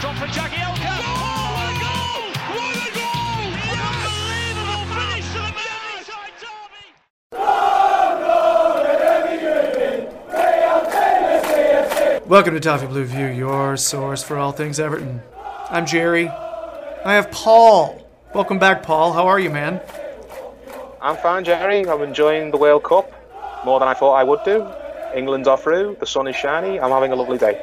Drop for Jacky Elka. Oh, what a goal! What a goal! An unbelievable finish to the Man United derby. Welcome to Toffee Blue View, your source for all things Everton. I'm Jerry. I have Paul. Welcome back, Paul. How are you, man? I'm fine, Jerry. I'm enjoying the World Cup more than I thought I would do. England's off through. The sun is shiny. I'm having a lovely day.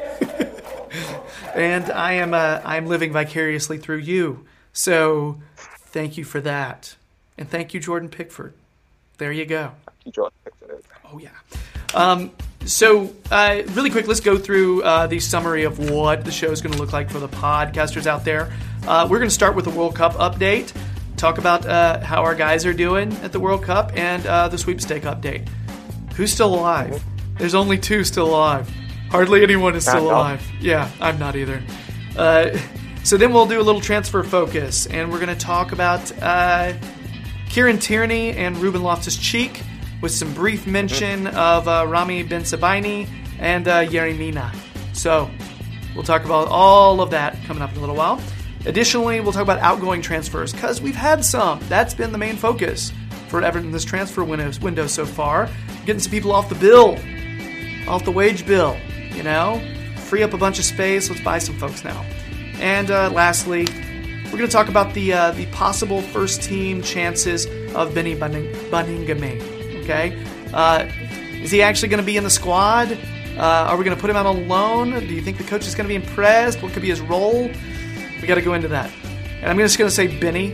And I'm living vicariously through you. So thank you for that. And thank you, Jordan Pickford. There you go. Thank you, Jordan Pickford. Oh, yeah. So really quick, let's go through the summary of what the show is going to look like for the podcasters out there. We're going to start with the World Cup update, talk about how our guys are doing at the World Cup, and the sweepstake update. Who's still alive? There's only two still alive. Hardly anyone is still alive. Yeah, I'm not either. So then we'll do a little transfer focus, and we're going to talk about Kieran Tierney and Ruben Loftus-Cheek with some brief mention of Rami Bensebaini and Yerimina. So we'll talk about all of that coming up in a little while. Additionally, we'll talk about outgoing transfers because we've had some. That's been the main focus for Everton this transfer window so far. Getting some people off the bill, off the wage bill. You know, free up a bunch of space. Let's buy some folks now. And lastly, we're going to talk about the possible first team chances of Beni Baningime. Okay, is he actually going to be in the squad? Are we going to put him out on loan? Do you think the coach is going to be impressed? What could be his role? We got to go into that. And I'm just going to say Benny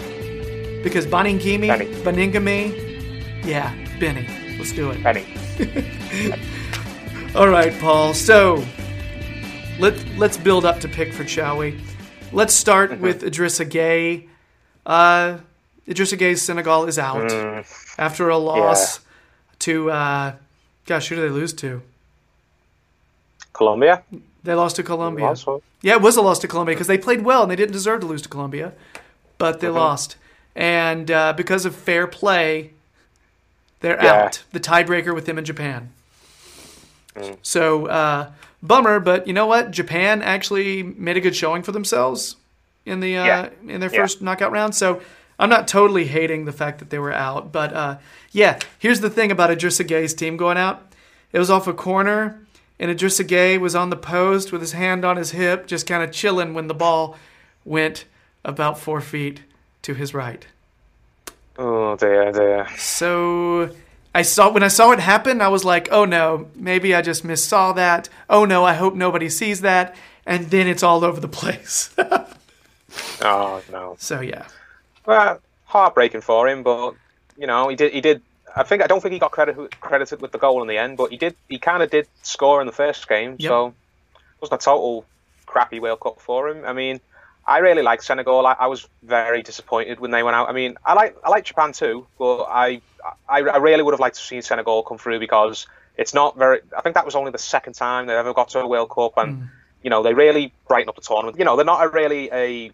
because Baningime. Yeah, Benny. Let's do it. Benny. All right, Paul. So let's build up to Pickford, shall we? Let's start with Idrissa Gueye. Idrissa Gueye's Senegal is out after a loss to who did they lose to? Colombia. They lost to Colombia. Yeah, it was a loss to Colombia because they played well and they didn't deserve to lose to Colombia, but they lost. And because of fair play, they're out. The tiebreaker with them in Japan. So, bummer, but you know what? Japan actually made a good showing for themselves in the in their first knockout round. So, I'm not totally hating the fact that they were out. But, here's the thing about Idrissa Gueye's team going out. It was off a corner, and Idrissa Gueye was on the post with his hand on his hip, just kind of chilling when the ball went about 4 feet to his right. Oh, dear. So... When I saw it happen, I was like, oh no, maybe I just missaw that. Oh no, I hope nobody sees that. And then it's all over the place. Oh no. So yeah. Well, heartbreaking for him, but you know, he did I don't think he got credited with the goal in the end, but he kinda did score in the first game, so it wasn't a total crappy World Cup for him. I mean, I really like Senegal. I was very disappointed when they went out. I mean, I like Japan too, but I really would have liked to see Senegal come through because it's not very... I think that was only the second time they've ever got to a World Cup and, you know, they really brighten up the tournament. You know, they're not a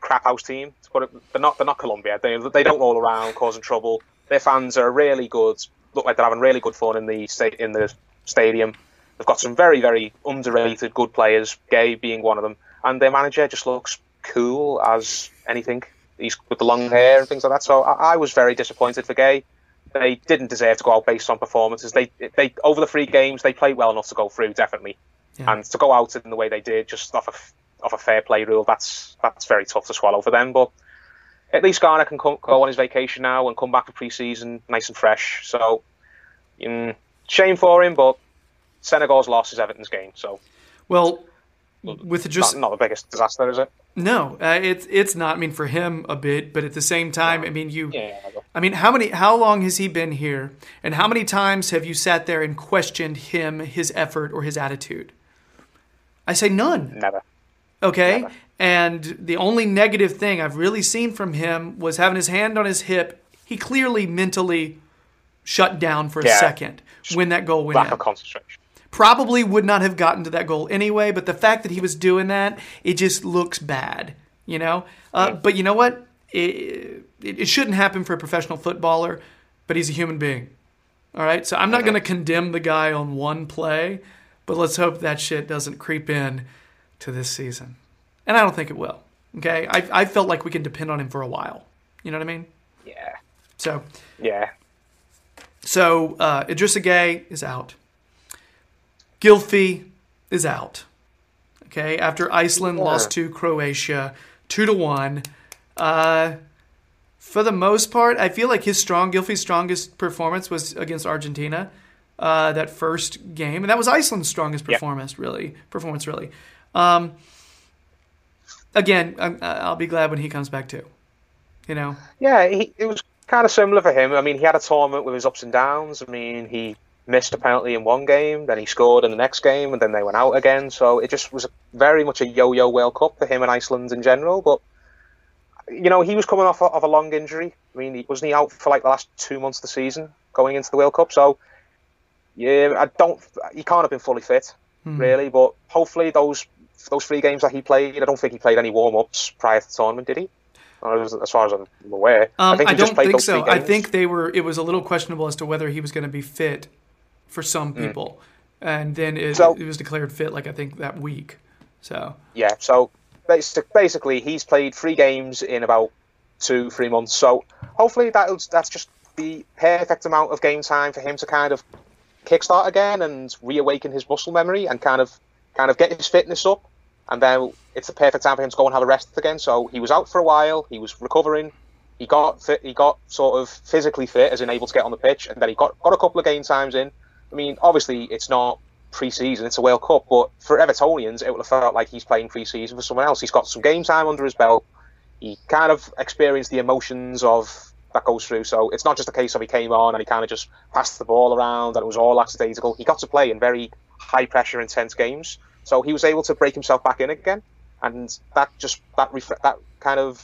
crap house team, to put it. They're not Colombia. They don't roll around causing trouble. Their fans are really good. Look like they're having really good fun in the stadium. They've got some very, very underrated good players, Gueye being one of them. And their manager just looks cool as anything. He's with the long hair and things like that. So I was very disappointed for Gueye. They didn't deserve to go out based on performances. They over the three games, they played well enough to go through, definitely. Yeah. And to go out in the way they did, just off a fair play rule, that's very tough to swallow for them. But at least Garner can go on his vacation now and come back for pre-season nice and fresh. So shame for him, but Senegal's loss is Everton's gain. So well... With just not the biggest disaster, is it? No, it's not. I mean, for him a bit, but at the same time, I mean, how long has he been here, and how many times have you sat there and questioned him, his effort, or his attitude? I say none. Never. Okay, never. And the only negative thing I've really seen from him was having his hand on his hip. He clearly mentally shut down for a second when that goal went in. Lack of concentration. Probably would not have gotten to that goal anyway, but the fact that he was doing that, it just looks bad, you know? But you know what? It shouldn't happen for a professional footballer, but he's a human being, all right? So I'm not going to condemn the guy on one play, but let's hope that shit doesn't creep in to this season. And I don't think it will. Okay? I felt like we can depend on him for a while. You know what I mean? Yeah. So. Yeah. So, Idrissa Gueye is out. Gylfi is out. Okay? After Iceland lost to Croatia 2-1. For the most part, I feel like Gylfi's strongest performance was against Argentina. That first game, and that was Iceland's strongest performance, really. Again, I'll be glad when he comes back too. You know. Yeah, it was kind of similar for him. I mean, he had a tournament with his ups and downs. I mean, he missed a penalty in one game, then he scored in the next game, and then they went out again. So it just was very much a yo-yo World Cup for him and Iceland in general. But you know, he was coming off of a long injury. I mean, wasn't he out for like the last 2 months of the season going into the World Cup? So. Yeah, he can't have been fully fit, really, but hopefully those 3 games that he played, I don't think he played any warm-ups prior to the tournament, did he? As far as I'm aware. I think he just played those 3 games. I think it was a little questionable as to whether he was going to be fit for some people, and then it was declared fit, like I think, that week. So yeah, so basically he's played 3 games in about 2-3 months, so hopefully that's just the perfect amount of game time for him to kind of kickstart again and reawaken his muscle memory and kind of get his fitness up, and then it's the perfect time for him to go and have a rest again. So he was out for a while, he was recovering, he got fit, he got sort of physically fit as in able to get on the pitch, and then he got a couple of game times in. I mean, obviously it's not pre-season, it's a World Cup, but for Evertonians it would have felt like he's playing pre-season for someone else. He's got some game time under his belt, he kind of experienced the emotions of that goes through, so it's not just a case of he came on and he kind of just passed the ball around and it was all accidental. He got to play in very high pressure, intense games, so he was able to break himself back in again, and that kind of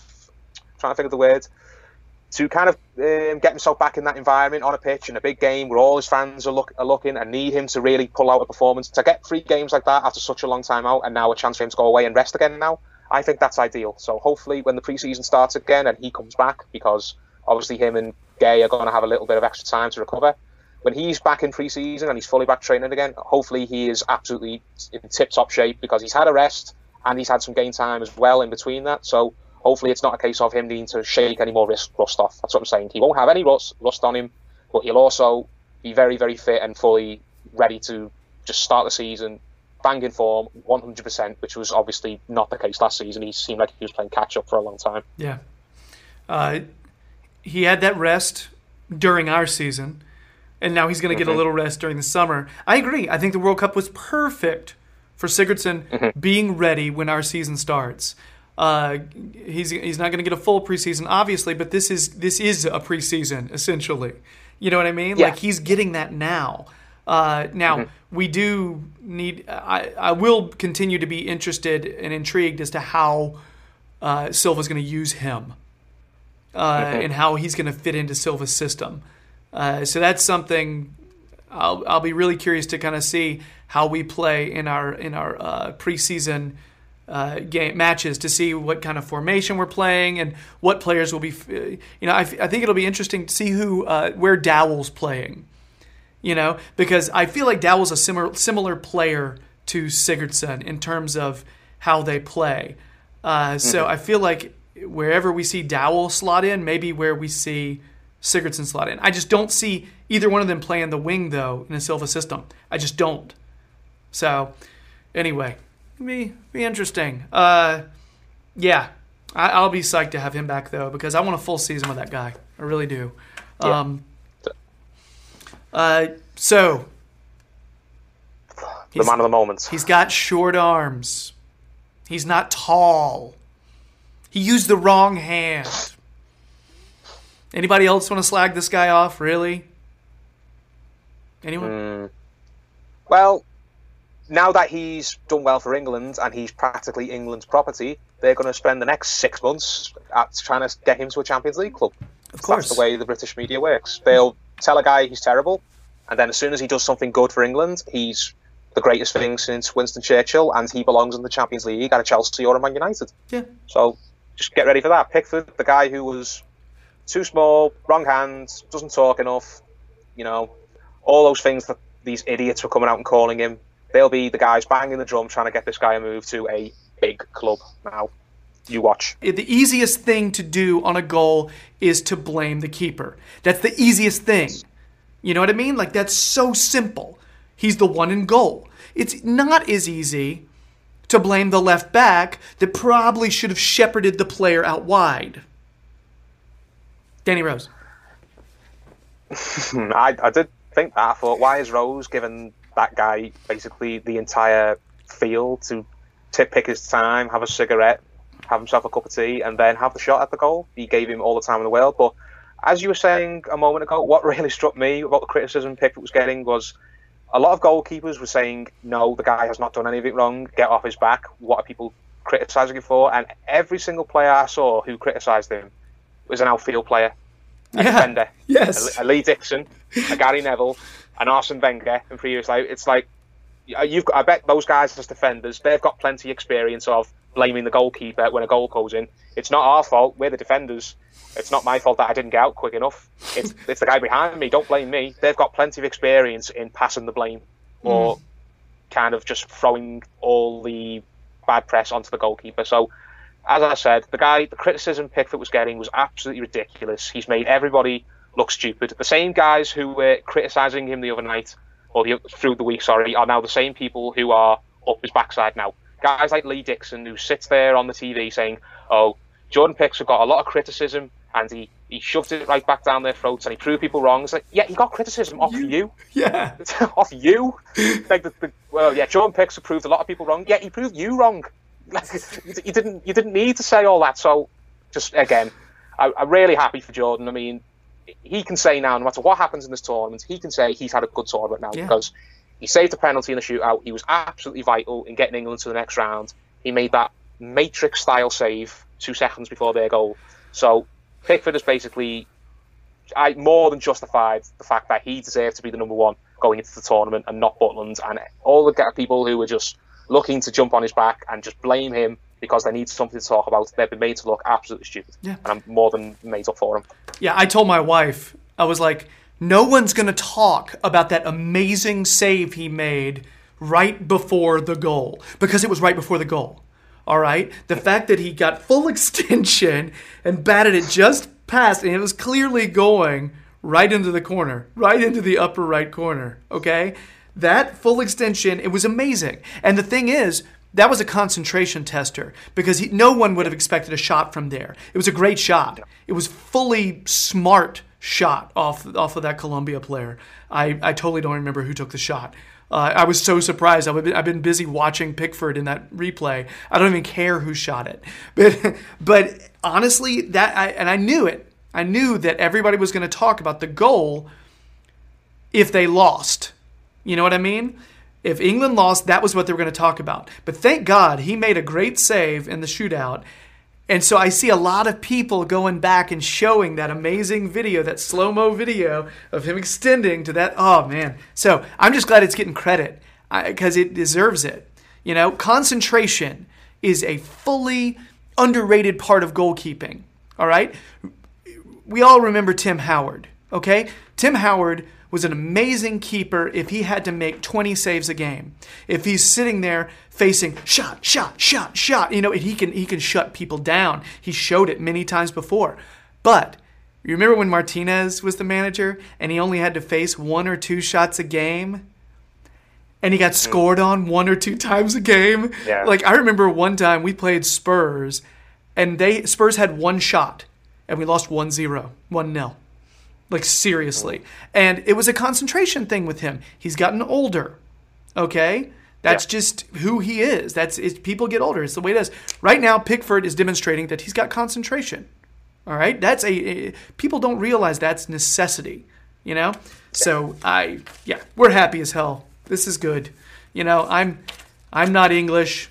get himself back in that environment on a pitch in a big game where all his fans are looking and need him to really pull out a performance to get 3 games like that after such a long time out, and now a chance for him to go away and rest again. Now I think that's ideal, so hopefully when the pre-season starts again and he comes back, because obviously him and Gueye are going to have a little bit of extra time to recover. When he's back in pre-season and he's fully back training again, hopefully he is absolutely in tip-top shape, because he's had a rest and he's had some game time as well in between that. So hopefully it's not a case of him needing to shake any more rust off. That's what I'm saying. He won't have any rust on him, but he'll also be very, very fit and fully ready to just start the season, bang in form, 100%, which was obviously not the case last season. He seemed like he was playing catch-up for a long time. Yeah. He had that rest during our season, and now he's going to get a little rest during the summer. I agree. I think the World Cup was perfect for Sigurðsson being ready when our season starts. He's not going to get a full preseason, obviously, but this is a preseason, essentially. You know what I mean? Yeah. Like, he's getting that now. We do need – I will continue to be interested and intrigued as to how Silva's going to use him. And how he's going to fit into Silva's system. So that's something I'll be really curious to kind of see how we play in our preseason game matches, to see what kind of formation we're playing and what players will be. I think it'll be interesting to see where Dowell's playing. You know, because I feel like Dowell's a similar player to Sigurðsson in terms of how they play. So I feel like wherever we see Dowell slot in, maybe where we see Sigurðsson slot in. I just don't see either one of them playing the wing, though, in a Silva system. I just don't. So, anyway, it'll be interesting. I'll be psyched to have him back, though, because I want a full season with that guy. I really do. Yeah. So. The man of the moment. He's got short arms. He's not tall. He used the wrong hand. Anybody else want to slag this guy off, really? Anyone? Well, now that he's done well for England and he's practically England's property, they're going to spend the next 6 months trying to get him to a Champions League club. Of course. That's the way the British media works. They'll tell a guy he's terrible, and then as soon as he does something good for England, he's the greatest thing since Winston Churchill, and he belongs in the Champions League at a Chelsea or a Man United. Yeah. So just get ready for that. Pickford, the guy who was too small, wrong hands, doesn't talk enough, you know, all those things that these idiots were coming out and calling him, they'll be the guys banging the drum trying to get this guy a move to a big club now. You watch. The easiest thing to do on a goal is to blame the keeper. That's the easiest thing. You know what I mean? Like, that's so simple. He's the one in goal. It's not as easy to blame the left back that probably should have shepherded the player out wide. Danny Rose. I did think that. I thought, why is Rose giving that guy basically the entire field to pick his time, have a cigarette, have himself a cup of tea, and then have the shot at the goal? He gave him all the time in the world. But as you were saying a moment ago, what really struck me about the criticism Pickford was getting was a lot of goalkeepers were saying, no, the guy has not done anything wrong, get off his back, what are people criticising him for? And every single player I saw who criticised him was an outfield player, a defender, yes, a Lee Dixon, a Gary Neville, an Arsene Wenger, and previously. It's like, you've got, I bet those guys as defenders, they've got plenty of experience of blaming the goalkeeper when a goal goes in. It's not our fault, we're the defenders. It's not my fault that I didn't get out quick enough. It's the guy behind me. Don't blame me. They've got plenty of experience in passing the blame or kind of just throwing all the bad press onto the goalkeeper. So, as I said, the criticism Pickford was getting was absolutely ridiculous. He's made everybody look stupid. The same guys who were criticising him the other night, or through the week, sorry, are now the same people who are up his backside now. Guys like Lee Dixon, who sits there on the TV saying, oh, Jordan Pickford got a lot of criticism, and he shoved it right back down their throats, and he proved people wrong. It's like, yeah, he got criticism off you. Yeah. Off you. Like Jordan Pickford proved a lot of people wrong. Yeah, he proved you wrong. you didn't need to say all that. So, just, again, I'm really happy for Jordan. I mean, he can say now, no matter what happens in this tournament, he can say he's had a good tournament now because he saved a penalty in the shootout. He was absolutely vital in getting England to the next round. He made that Matrix-style save 2 seconds before their goal. So, Pickford has basically more than justified the fact that he deserved to be the number one going into the tournament and not Butland. And all the people who were just looking to jump on his back and just blame him because they need something to talk about, they've been made to look absolutely stupid. Yeah. And I'm more than made up for him. Yeah, I told my wife, I was like, no one's going to talk about that amazing save he made right before the goal. Because it was right before the goal. All right, the fact that he got full extension and batted it just past, and it was clearly going right into the corner, right into the upper right corner, okay? That full extension, it was amazing. And the thing is, that was a concentration tester because no one would have expected a shot from there. It was a great shot. It was fully smart shot off of that Colombia player. I totally don't remember who took the shot. I was so surprised. I've been busy watching Pickford in that replay. I don't even care who shot it. But honestly, I knew it. I knew that everybody was going to talk about the goal if they lost. You know what I mean? If England lost, that was what they were going to talk about. But thank God he made a great save in the shootout. And so I see a lot of people going back and showing that amazing video, that slow-mo video of him extending to that. Oh, man. So I'm just glad it's getting credit because it deserves it. You know, concentration is a fully underrated part of goalkeeping. All right? We all remember Tim Howard, okay? Tim Howard was an amazing keeper if he had to make 20 saves a game. If he's sitting there facing shot, shot, shot, shot, you know, and he can shut people down. He showed it many times before. But you remember when Martinez was the manager and he only had to face 1 or 2 shots a game? And he got scored on 1 or 2 times a game? Yeah. Like, I remember one time we played Spurs, and Spurs had 1 shot, and we lost 1-0, 1-0. Like, seriously. And it was a concentration thing with him. He's gotten older, okay? That's just who he is. People get older. It's the way it is. Right now, Pickford is demonstrating that he's got concentration, all right? That's people don't realize that's necessity, you know? So, we're happy as hell. This is good. You know, I'm not English,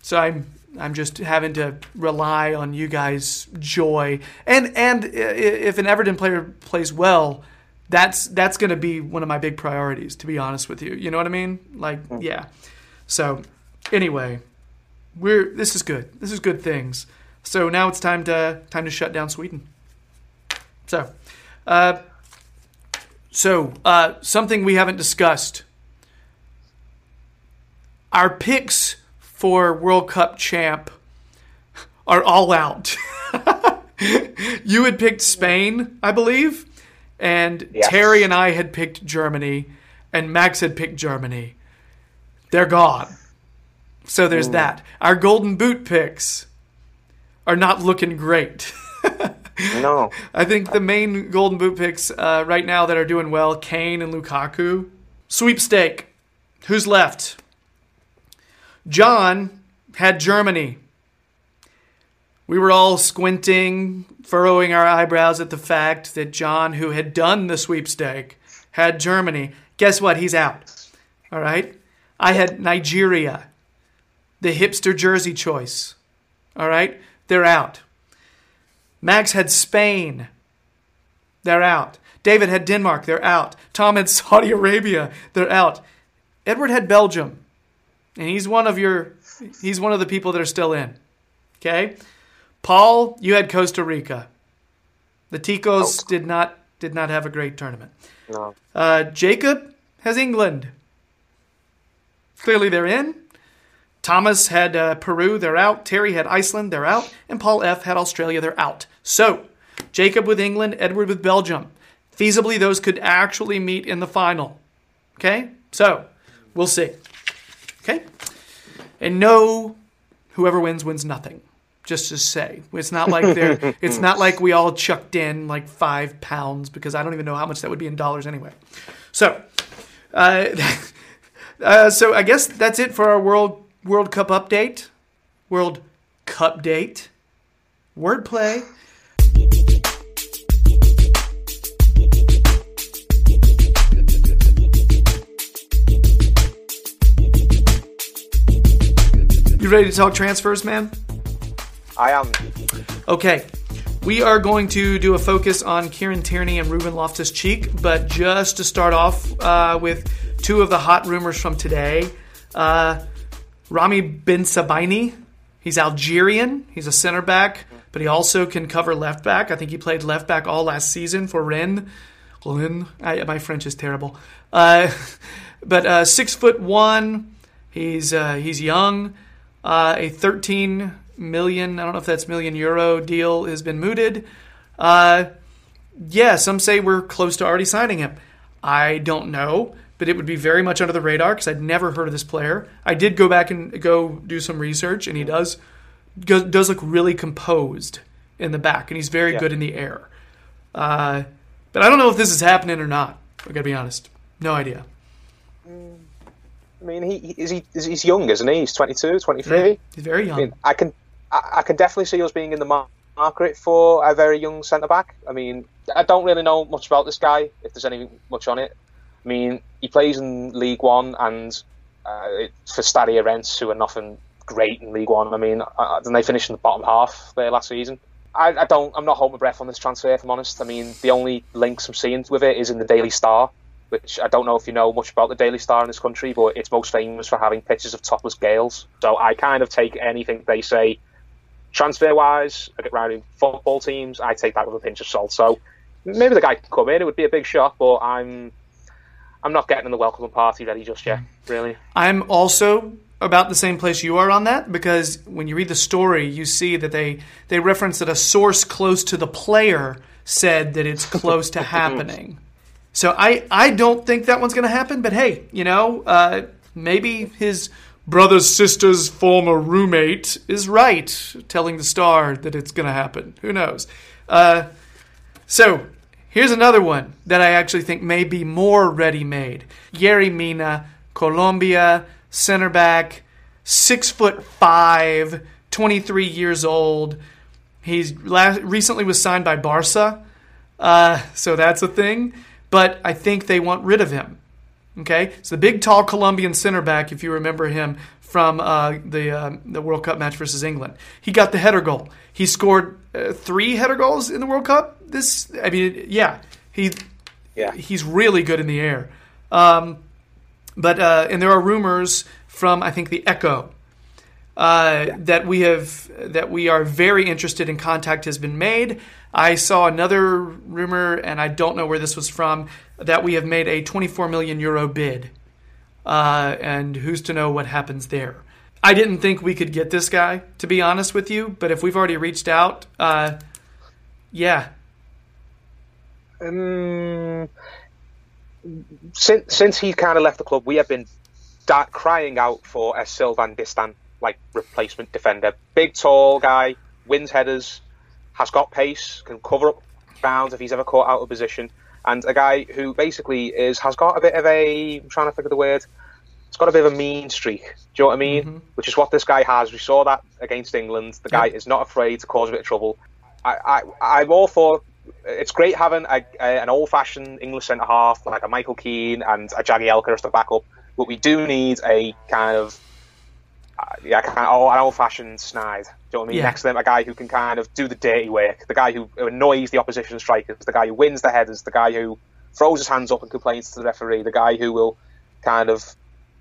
so I'm just having to rely on you guys' joy. And if an Everton player plays well, that's going to be one of my big priorities, to be honest with you. You know what I mean? Like, yeah. So, anyway, this is good. This is good things. So now it's time to shut down Sweden. So, something we haven't discussed. Our picks for World Cup champ are all out. You had picked Spain, I believe, and yes. Terry and I had picked Germany, and Max had picked Germany. They're gone. So there's that. Our Golden Boot picks are not looking great. No. I think the main Golden Boot picks right now that are doing well, Kane and Lukaku. Sweepstake. Who's left? John had Germany. We were all squinting, furrowing our eyebrows at the fact that John, who had done the sweepstake, had Germany. Guess what? He's out. All right? I had Nigeria, the hipster jersey choice. All right? They're out. Max had Spain. They're out. David had Denmark. They're out. Tom had Saudi Arabia. They're out. Edward had Belgium. And he's one of the people that are still in. Okay? Paul, you had Costa Rica. The Ticos did not have a great tournament. No. Jacob has England. Clearly they're in. Thomas had Peru. They're out. Terry had Iceland. They're out. And Paul F. had Australia. They're out. So, Jacob with England, Edward with Belgium. Feasibly, those could actually meet in the final. Okay? So, we'll see. Okay? And no, whoever wins nothing. Just to say. It's not like it's not like we all chucked in like £5 because I don't even know how much that would be in dollars anyway. So, so I guess that's it for our World Cup update. Wordplay. You ready to talk transfers, man? I am. Okay. We are going to do a focus on Kieran Tierney and Ruben Loftus-Cheek, but just to start off with two of the hot rumors from today. Rami Bensebaini, he's Algerian. He's a center back, but he also can cover left back. I think he played left back all last season for Rennes. My French is terrible. But 6'1", he's young. A 13 million, I don't know if that's €1 million deal has been mooted. Some say we're close to already signing him. I don't know, but it would be very much under the radar because I'd never heard of this player. I did go back and go do some research, and he does look really composed in the back, and he's very good in the air. But I don't know if this is happening or not. I gotta be honest, no idea. I mean, he's young, isn't he? He's 22, 23. Yeah, he's very young. I mean, I can definitely see us being in the market for a very young centre-back. I mean, I don't really know much about this guy, if there's anything much on it. I mean, he plays in League One and for Stade Rennais, who are nothing great in League One. I mean, then they finished in the bottom half there last season. I'm not holding my breath on this transfer, if I'm honest. I mean, the only links I'm seeing with it is in the Daily Star, which I don't know if you know much about the Daily Star in this country, but it's most famous for having pictures of topless girls. So I kind of take anything they say transfer-wise, around football teams, I take that with a pinch of salt. So maybe the guy can come in, it would be a big shock, but I'm not getting in the welcome party ready just yet, really. I'm also about the same place you are on that, because when you read the story, you see that they reference that a source close to the player said that it's close to happening. So I don't think that one's going to happen, but hey, maybe his brother's sister's former roommate is right, telling the Star that it's going to happen. Who knows? So here's another one that I actually think may be more ready-made. Yerry Mina, Colombia, center back, 6'5", 23 years old. He's recently was signed by Barca, so that's a thing. But I think they want rid of him. Okay, so the big, tall Colombian center back, if you remember him from the World Cup match versus England, he got the header goal. He scored 3 header goals in the World Cup. He's really good in the air. But there are rumors from I think the Echo that we are very interested in. Contact has been made. I saw another rumor, and I don't know where this was from, that we have made a €24 million bid. And who's to know what happens there? I didn't think we could get this guy, to be honest with you. But if we've already reached out, yeah. Since he kind of left the club, we have been crying out for a Sylvain Distan like replacement defender. Big, tall guy, wins headers, has got pace, can cover up bounds if he's ever caught out of position, and a guy who basically has got a bit of a, I'm trying to think of the word, it's got a bit of a mean streak. Do you know what I mean? Mm-hmm. Which is what this guy has. We saw that against England. The guy is not afraid to cause a bit of trouble. I'm all for. It's great having an old-fashioned English centre-half like a Michael Keane and a Jagielka as the backup, but we do need a kind of an old-fashioned snide. Do you know what I mean? Yeah. Next to them, a guy who can kind of do the dirty work, the guy who annoys the opposition strikers, the guy who wins the headers, the guy who throws his hands up and complains to the referee, the guy who will kind of...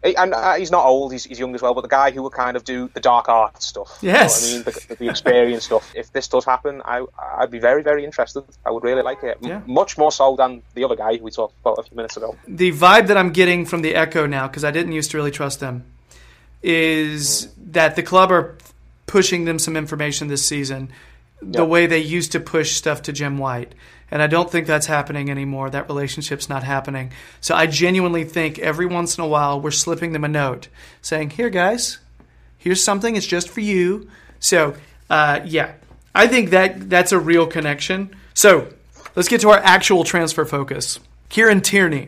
And he's not old, he's young as well, but the guy who will kind of do the dark art stuff. Yes. You know what I mean? The experience stuff. If this does happen, I'd be very, very interested. I would really like it. Yeah. Much more so than the other guy who we talked about a few minutes ago. The vibe that I'm getting from the Echo now, because I didn't used to really trust them, is that the club are pushing them some information this season the way they used to push stuff to Jim White. And I don't think that's happening anymore. That relationship's not happening. So I genuinely think every once in a while we're slipping them a note saying, here, guys, here's something. It's just for you. So, I think that's a real connection. So let's get to our actual transfer focus. Kieran Tierney.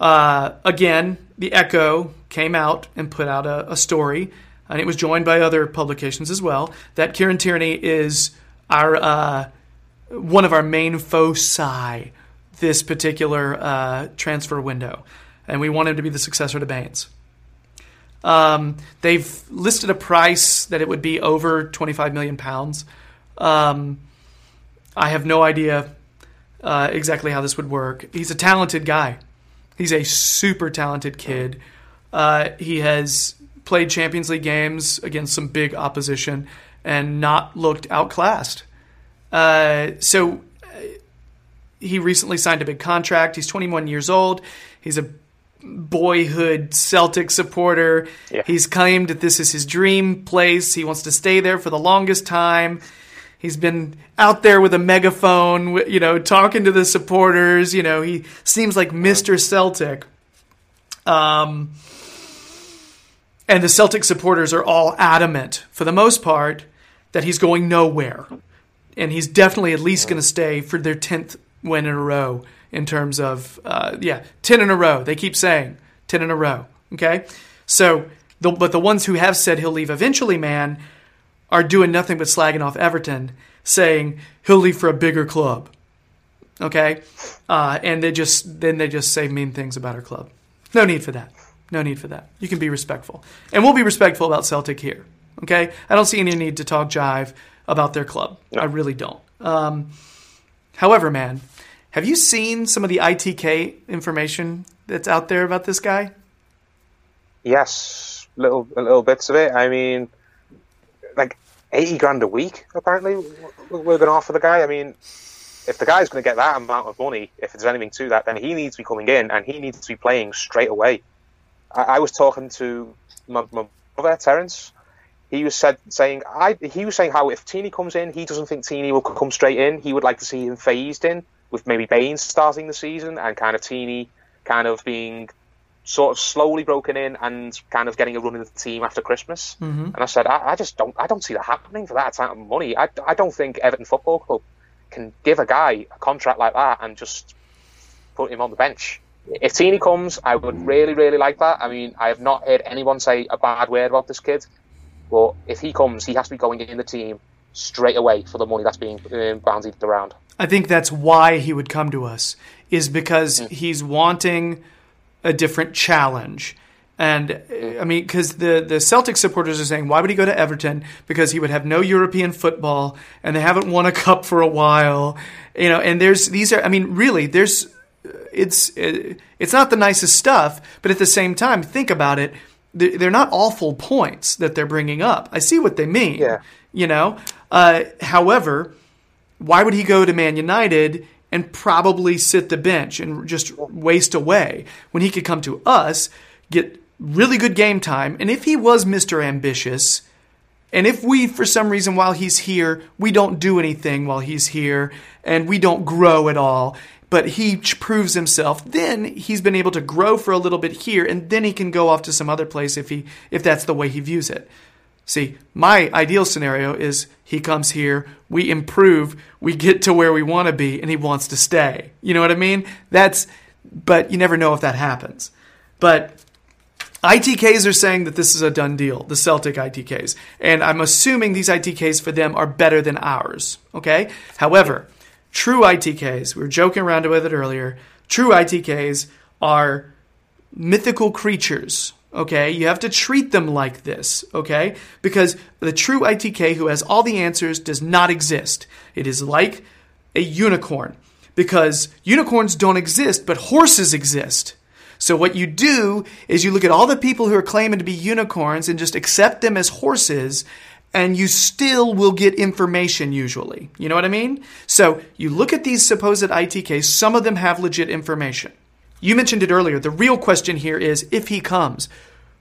Again, the Echo came out and put out a story, and it was joined by other publications as well, that Kieran Tierney is our... one of our main foci this particular transfer window. And we want him to be the successor to Baines. They've listed a price that it would be over £25 million. I have no idea exactly how this would work. He's a talented guy. He's a super talented kid. He has played Champions League games against some big opposition and not looked outclassed. So he recently signed a big contract. He's 21 years old. He's a boyhood Celtic supporter. Yeah. He's claimed that this is his dream place. He wants to stay there for the longest time. He's been out there with a megaphone, you know, talking to the supporters. You know, he seems like Mr. Celtic. And the Celtic supporters are all adamant, for the most part, that he's going nowhere. And he's definitely at least going to stay for their 10th win in a row in terms of, 10 in a row. They keep saying 10 in a row, okay? So, but the ones who have said he'll leave eventually, man, are doing nothing but slagging off Everton, saying he'll leave for a bigger club, okay? And they just say mean things about our club. No need for that. No need for that. You can be respectful. And we'll be respectful about Celtic here, okay? I don't see any need to talk jive about their club. No. I really don't. However, man, have you seen some of the ITK information that's out there about this guy? Yes, little bits of it. I mean, like $80,000 a week, apparently, we're going to offer the guy. I mean, if the guy's going to get that amount of money, if there's anything to that, then he needs to be coming in and he needs to be playing straight away. I was talking to my brother, Terrence. He was saying how if Tierney comes in, he doesn't think Tierney will come straight in. He would like to see him phased in with maybe Baines starting the season and kind of Tierney kind of being sort of slowly broken in and kind of getting a run in the team after Christmas. Mm-hmm. And I said, I just don't see that happening for that amount of money. I don't think Everton Football Club can give a guy a contract like that and just put him on the bench. If Tierney comes, I would really, really like that. I mean, I have not heard anyone say a bad word about this kid. But if he comes, he has to be going in the team straight away for the money that's being bandied around. I think that's why he would come to us, is because he's wanting a different challenge. And, I mean, because the Celtic supporters are saying, why would he go to Everton? Because he would have no European football, and they haven't won a cup for a while. You know, and it's not the nicest stuff, but at the same time, think about it. They're not awful points that they're bringing up. I see what they mean. Yeah. You know. However, why would he go to Man United and probably sit the bench and just waste away when he could come to us, get really good game time, and if he was Mr. Ambitious, and if we, for some reason, while he's here, we don't do anything while he's here, and we don't grow at all, but he proves himself, then he's been able to grow for a little bit here, and then he can go off to some other place if that's the way he views it. See, my ideal scenario is he comes here, we improve, we get to where we want to be, and he wants to stay. You know what I mean? But you never know if that happens. But ITKs are saying that this is a done deal, the Celtic ITKs. And I'm assuming these ITKs for them are better than ours, okay? However, true ITKs, we were joking around with it earlier, true ITKs are mythical creatures, okay? You have to treat them like this, okay? Because the true ITK who has all the answers does not exist. It is like a unicorn, because unicorns don't exist, but horses exist. So what you do is you look at all the people who are claiming to be unicorns and just accept them as horses, and you still will get information usually. You know what I mean? So you look at these supposed ITKs, some of them have legit information. You mentioned it earlier. The real question here is, if he comes,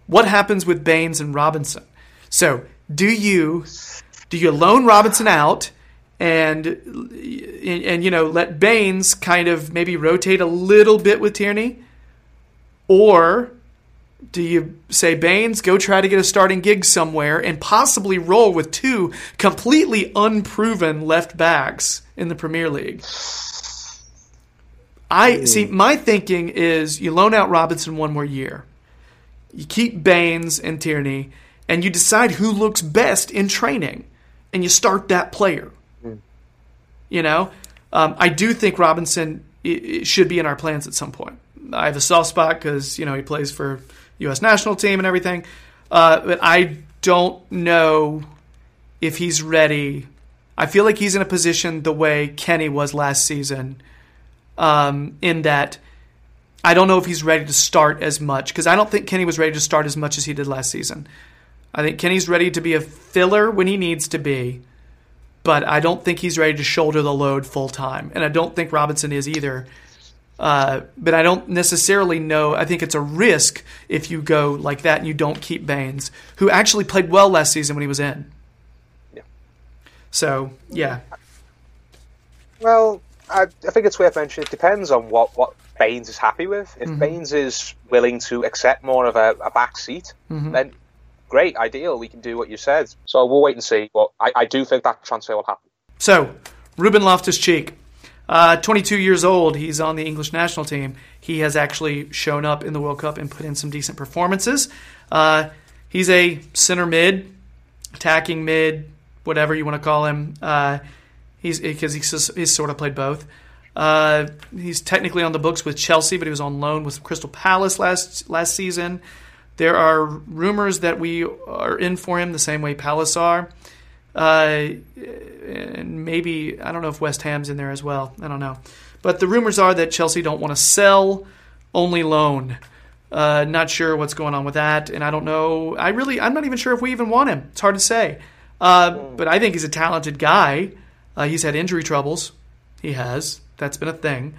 what happens with Baines and Robinson? So do you loan Robinson out and you know, let Baines kind of maybe rotate a little bit with Tierney? Or do you say, Baines, go try to get a starting gig somewhere and possibly roll with two completely unproven left backs in the Premier League? See, my thinking is you loan out Robinson one more year. You keep Baines and Tierney, and you decide who looks best in training, and you start that player. You know? I do think Robinson should be in our plans at some point. I have a soft spot because, you know, he plays for U.S. national team and everything. But I don't know if he's ready. I feel like he's in a position the way Kenny was last season, in that I don't know if he's ready to start as much, because I don't think Kenny was ready to start as much as he did last season. I think Kenny's ready to be a filler when he needs to be, but I don't think he's ready to shoulder the load full time. And I don't think Robinson is either. But I don't necessarily know. I think it's a risk if you go like that and you don't keep Baines, who actually played well last season when he was in. Yeah. So, yeah. Well, I think it's worth mentioning. It depends on what Baines is happy with. If Baines is willing to accept more of a back seat, then great, ideal. We can do what you said. So we'll wait and see. But I do think that transfer will happen. So, Ruben Loftus-Cheek. 22 years old, he's on the English national team. He has actually shown up in the World Cup and put in some decent performances. He's a center mid, attacking mid, whatever you want to call him. He's sort of played both. He's technically on the books with Chelsea, but he was on loan with Crystal Palace last season. There are rumors that we are in for him the same way Palace are. And maybe, I don't know if West Ham's in there as well. I don't know. But the rumors are that Chelsea don't want to sell, only loan. Not sure what's going on with that. And I don't know. I'm not even sure if we even want him. It's hard to say. But I think he's a talented guy. He's had injury troubles. He has. That's been a thing.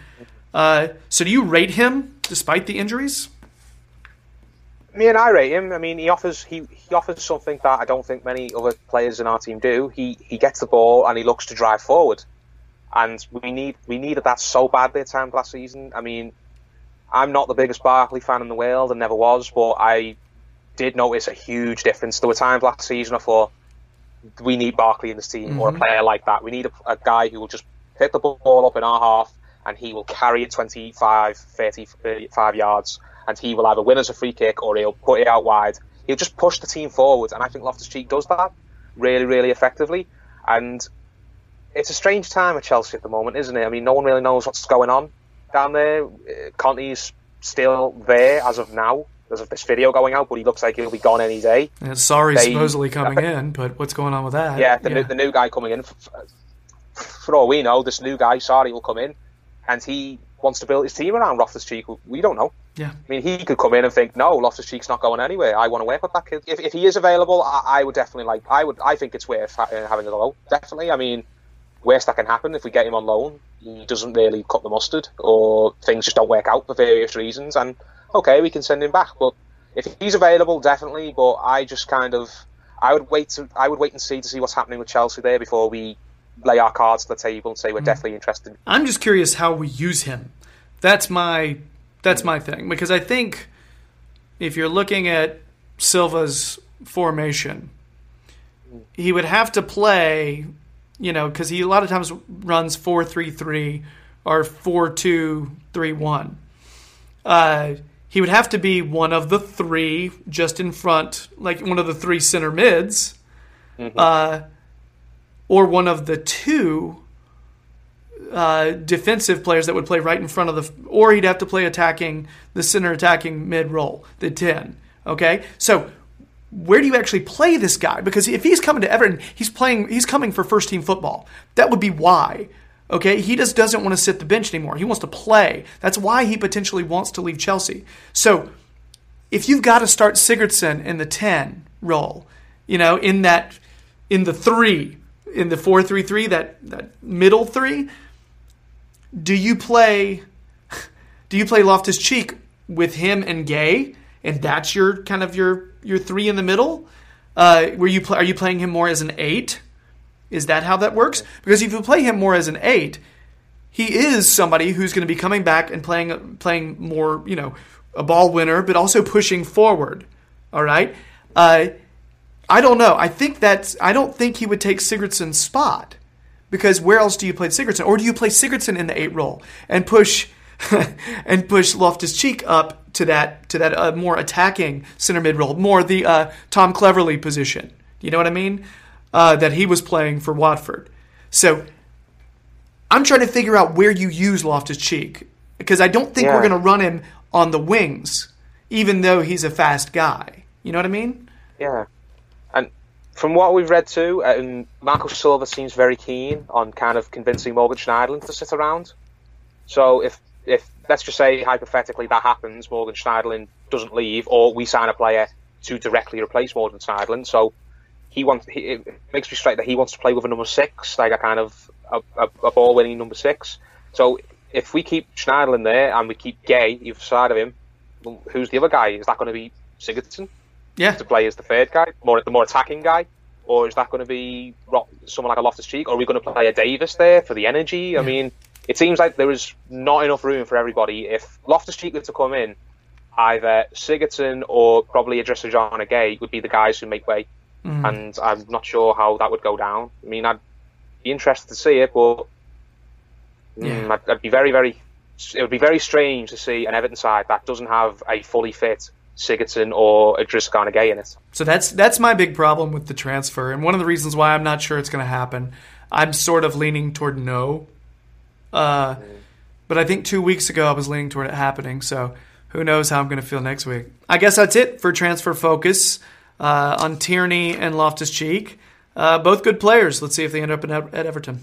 So do you rate him despite the injuries? I rate him. He offers something that I don't think many other players in our team do. He gets the ball and he looks to drive forward, and we needed that so badly at times last season. I'm not the biggest Barkley fan in the world and never was, but I did notice a huge difference. There were times last season I thought we need Barkley in this team, or a player like that. We need a guy who will just pick the ball up in our half and he will carry it 25, 30, 35 yards. And he will either win as a free kick or he'll put it out wide. He'll just push the team forward. And I think Loftus-Cheek does that really, really effectively. And it's a strange time at Chelsea at the moment, isn't it? No one really knows what's going on down there. Conte's still there as of now, as of this video going out, but he looks like he'll be gone any day. And Sarri's supposedly coming in, but what's going on with that? Yeah, the new guy coming in. For all we know, this new guy, Sarri, will come in. And he wants to build his team around Loftus-Cheek. We don't know. Yeah. He could come in and think, no, Loftus-Cheek's not going anywhere. I want to work with that kid. If he is available, I would definitely I think it's worth having a loan. Definitely. Worst that can happen, if we get him on loan, he doesn't really cut the mustard, or things just don't work out for various reasons, and okay, we can send him back. But if he's available, definitely. But I just kind of, I would wait and see to see what's happening with Chelsea there before we lay our cards to the table and say we're definitely interested. I'm just curious how we use him. That's my thing, because I think if you're looking at Silva's formation, he would have to play, you know, because he a lot of times runs 4-3-3 or 4-2-3-1. He would have to be one of the three just in front, like one of the three center mids, or one of the two defensive players that would play right in front of the, or he'd have to play attacking, the center attacking mid role, the 10. Okay, so where do you actually play this guy? Because if he's coming to Everton, he's coming for first team football. That would be why. Okay, he just doesn't want to sit the bench anymore. He wants to play. That's why he potentially wants to leave Chelsea. So if you've got to start Sigurðsson in the 10 role, you know, in the 3, in the 4-3-3, that middle 3, do you play Loftus-Cheek with him and Gueye, and that's your kind of your 3 in the middle? Are you playing him more as an 8? Is that how that works? Because if you play him more as an 8, he is somebody who's going to be coming back and playing more, you know, a ball winner, but also pushing forward. All right? I don't know. I don't think he would take Sigurdsson's spot, because where else do you play Sigurðsson? Or do you play Sigurðsson in the 8 role and push Loftus-Cheek up to that more attacking center mid role, more the Tom Cleverley position? You know what I mean? That he was playing for Watford. So I'm trying to figure out where you use Loftus-Cheek, because I don't think we're going to run him on the wings, even though he's a fast guy. You know what I mean? Yeah. And from what we've read too, Marco Silva seems very keen on kind of convincing Morgan Schneiderlin to sit around. So if let's just say hypothetically that happens, Morgan Schneiderlin doesn't leave, or we sign a player to directly replace Morgan Schneiderlin. So it makes me straight that he wants to play with a number 6, like a kind of a ball-winning number 6. So if we keep Schneiderlin there and we keep Gueye either side of him, well, who's the other guy? Is that going to be Sigurðsson? Yeah. To play as the third guy, the more attacking guy? Or is that going to be someone like a Loftus-Cheek? Or are we going to play a Davis there for the energy? Yeah. I mean, it seems like there is not enough room for everybody. If Loftus-Cheek were to come in, either Sigurðsson or probably Idrissa Gueye or Gueye would be the guys who make way. Mm. And I'm not sure how that would go down. I mean, I'd be interested to see it, but I'd be very, very. It would be very strange to see an Everton side that doesn't have a fully fit Sigurðsson or Idrissa Gueye in it. So that's my big problem with the transfer, and one of the reasons why I'm not sure it's going to happen. I'm sort of leaning toward no, but I think 2 weeks ago I was leaning toward it happening. So who knows how I'm going to feel next week? I guess that's it for transfer focus. On Tierney and Loftus-Cheek. Both good players. Let's see if they end up at Everton.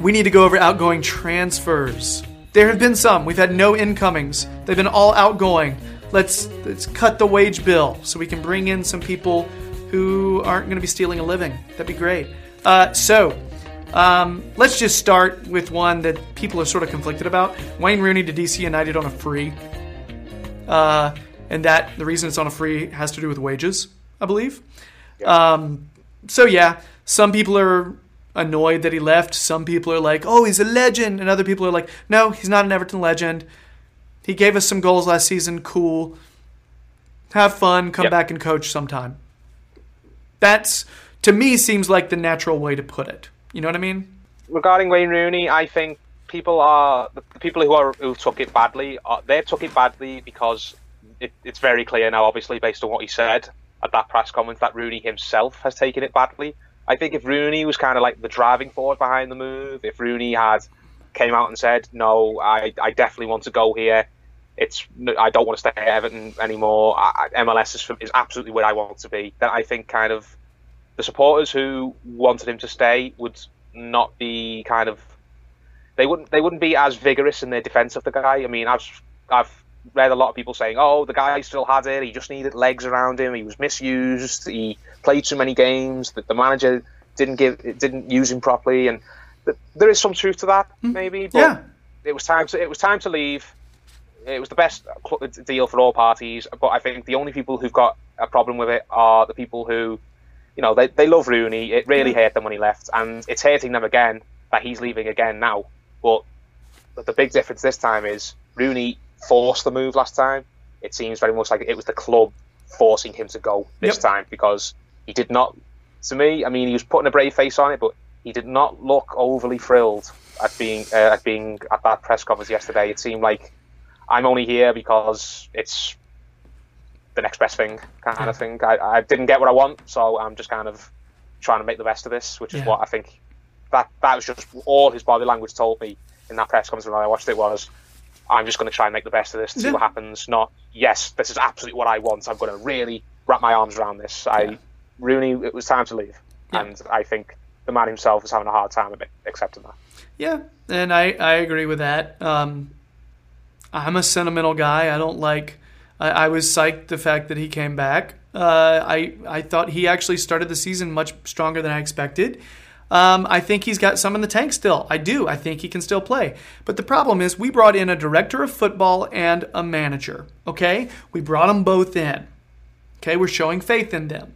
We need to go over outgoing transfers. There have been some. We've had no incomings. They've been all outgoing. Let's cut the wage bill so we can bring in some people who aren't going to be stealing a living. That'd be great. So let's just start with one that people are sort of conflicted about. Wayne Rooney to DC United on a free. And that the reason it's on a free has to do with wages, I believe. Yeah. Some people are annoyed that he left. Some people are like, oh, he's a legend. And other people are like, no, he's not an Everton legend. He gave us some goals last season. Cool. Have fun. Come back and coach sometime. That's... to me, seems like the natural way to put it. You know what I mean? Regarding Wayne Rooney, I think the people who took it badly. They took it badly because it's very clear now, obviously, based on what he said at that press conference, that Rooney himself has taken it badly. I think if Rooney was kind of like the driving force behind the move, if Rooney had came out and said, "No, I definitely want to go here. I don't want to stay at Everton anymore. MLS is absolutely where I want to be." Then I think kind of the supporters who wanted him to stay would not be kind of... They wouldn't be as vigorous in their defence of the guy. I mean, I've read a lot of people saying, oh, the guy still had it, he just needed legs around him, he was misused, he played too many games, that the manager didn't use him properly, and there is some truth to that, maybe, but yeah. It was time to leave. It was the best deal for all parties, but I think the only people who've got a problem with it are the people who, you know, they love Rooney. It really hurt them when he left, and it's hurting them again that he's leaving again now. But the big difference this time is Rooney forced the move last time. It seems very much like it was the club forcing him to go this time, because he did not, to me, I mean, he was putting a brave face on it, but he did not look overly thrilled at being at that press conference yesterday. It seemed like, I'm only here because it's the next best thing kind of thing. I didn't get what I want, so I'm just kind of trying to make the best of this, which is what I think. That was just all his body language told me in that press conference when I watched it was, I'm just going to try and make the best of this to see what happens. Not, yes, this is absolutely what I want. I'm going to really wrap my arms around this. Rooney, it was time to leave. Yeah. And I think the man himself is having a hard time accepting that. Yeah, and I agree with that. I'm a sentimental guy. I don't like... I was psyched the fact that he came back. I thought he actually started the season much stronger than I expected. I think he's got some in the tank still. I do. I think he can still play. But the problem is we brought in a director of football and a manager, okay? We brought them both in, okay? We're showing faith in them.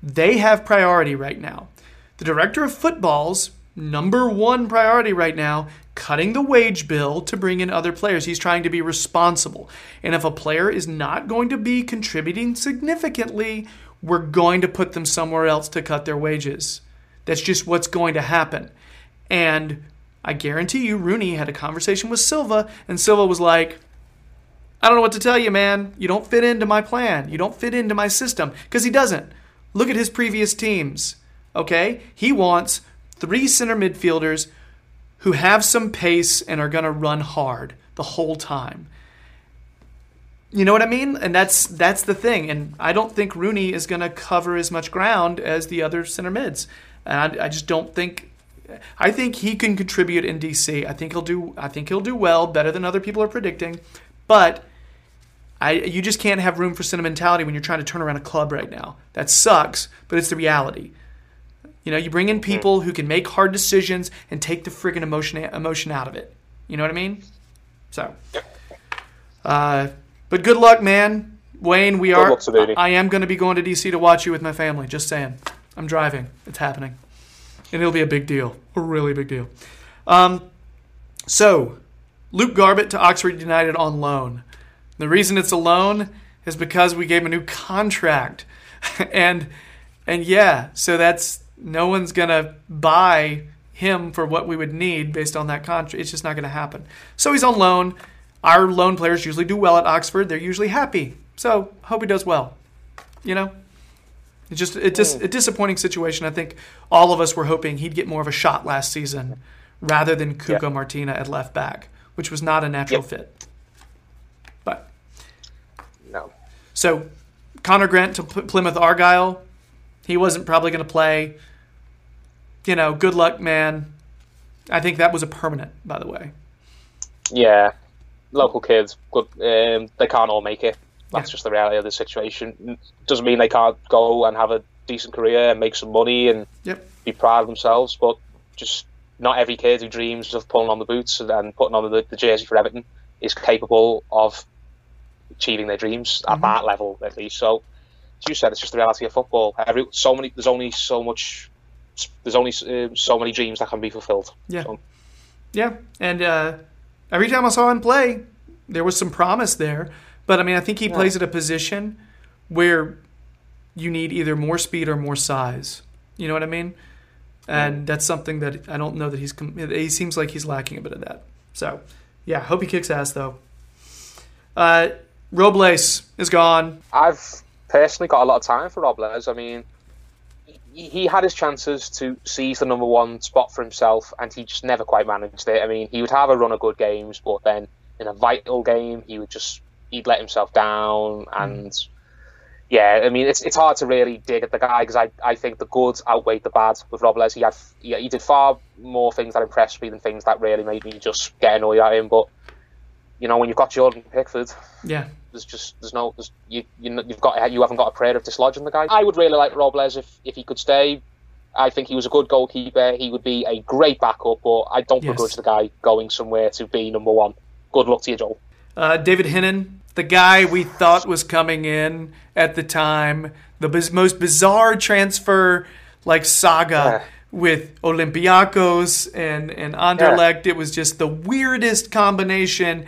They have priority right now. The director of football's number one priority right now, cutting the wage bill to bring in other players. He's trying to be responsible. And if a player is not going to be contributing significantly, we're going to put them somewhere else to cut their wages. That's just what's going to happen. And I guarantee you, Rooney had a conversation with Silva, and Silva was like, I don't know what to tell you, man. You don't fit into my plan. You don't fit into my system. Because he doesn't. Look at his previous teams, okay? He wants 3 center midfielders who have some pace and are going to run hard the whole time. You know what I mean? And that's the thing. And I don't think Rooney is going to cover as much ground as the other center mids. And I just don't think. I think he can contribute in DC. I think he'll do well, better than other people are predicting. But you just can't have room for sentimentality when you're trying to turn around a club right now. That sucks, but it's the reality. You know, you bring in people who can make hard decisions and take the friggin' emotion out of it. You know what I mean? So, but good luck, man, Wayne. I am going to be going to DC to watch you with my family. Just saying. I'm driving. It's happening. And it'll be a big deal. A really big deal. So, Luke Garbutt to Oxford United on loan. The reason it's a loan is because we gave him a new contract. and yeah, so that's no one's going to buy him for what we would need based on that contract. It's just not going to happen. So he's on loan. Our loan players usually do well at Oxford. They're usually happy. So, hope he does well. You know? It's just a disappointing situation. I think all of us were hoping he'd get more of a shot last season rather than Cuco Martina at left back, which was not a natural fit. But no. So Connor Grant to Plymouth Argyle. He wasn't probably going to play. You know, good luck, man. I think that was a permanent, by the way. Yeah. Local kids, good. They can't all make it. That's just the reality of the situation. Doesn't mean they can't go and have a decent career and make some money and be proud of themselves, but just not every kid who dreams of pulling on the boots and putting on the jersey for Everton is capable of achieving their dreams at that level, at least. So, as you said, it's just the reality of football. There's only so many dreams that can be fulfilled. Yeah, so. And every time I saw him play, there was some promise there. But, I mean, I think he plays at a position where you need either more speed or more size. You know what I mean? And that's something that I don't know that he seems like he's lacking a bit of that. So, yeah, hope he kicks ass, though. Robles is gone. I've personally got a lot of time for Robles. I mean, he had his chances to seize the number one spot for himself, and he just never quite managed it. I mean, he would have a run of good games, but then in a vital game, he would just... he'd let himself down, and I mean, it's hard to really dig at the guy, because I think the good outweighed the bad with Robles. He did far more things that impressed me than things that really made me just get annoyed at him, but you know, when you've got Jordan Pickford, yeah, you haven't got a prayer of dislodging the guy. I would really like Robles if he could stay. I think he was a good goalkeeper. He would be a great backup, but I don't begrudge the guy going somewhere to be number one. Good luck to you, Joel. David Hinnan, the guy we thought was coming in at the time, the most bizarre transfer like saga with Olympiacos and Anderlecht. It was just the weirdest combination.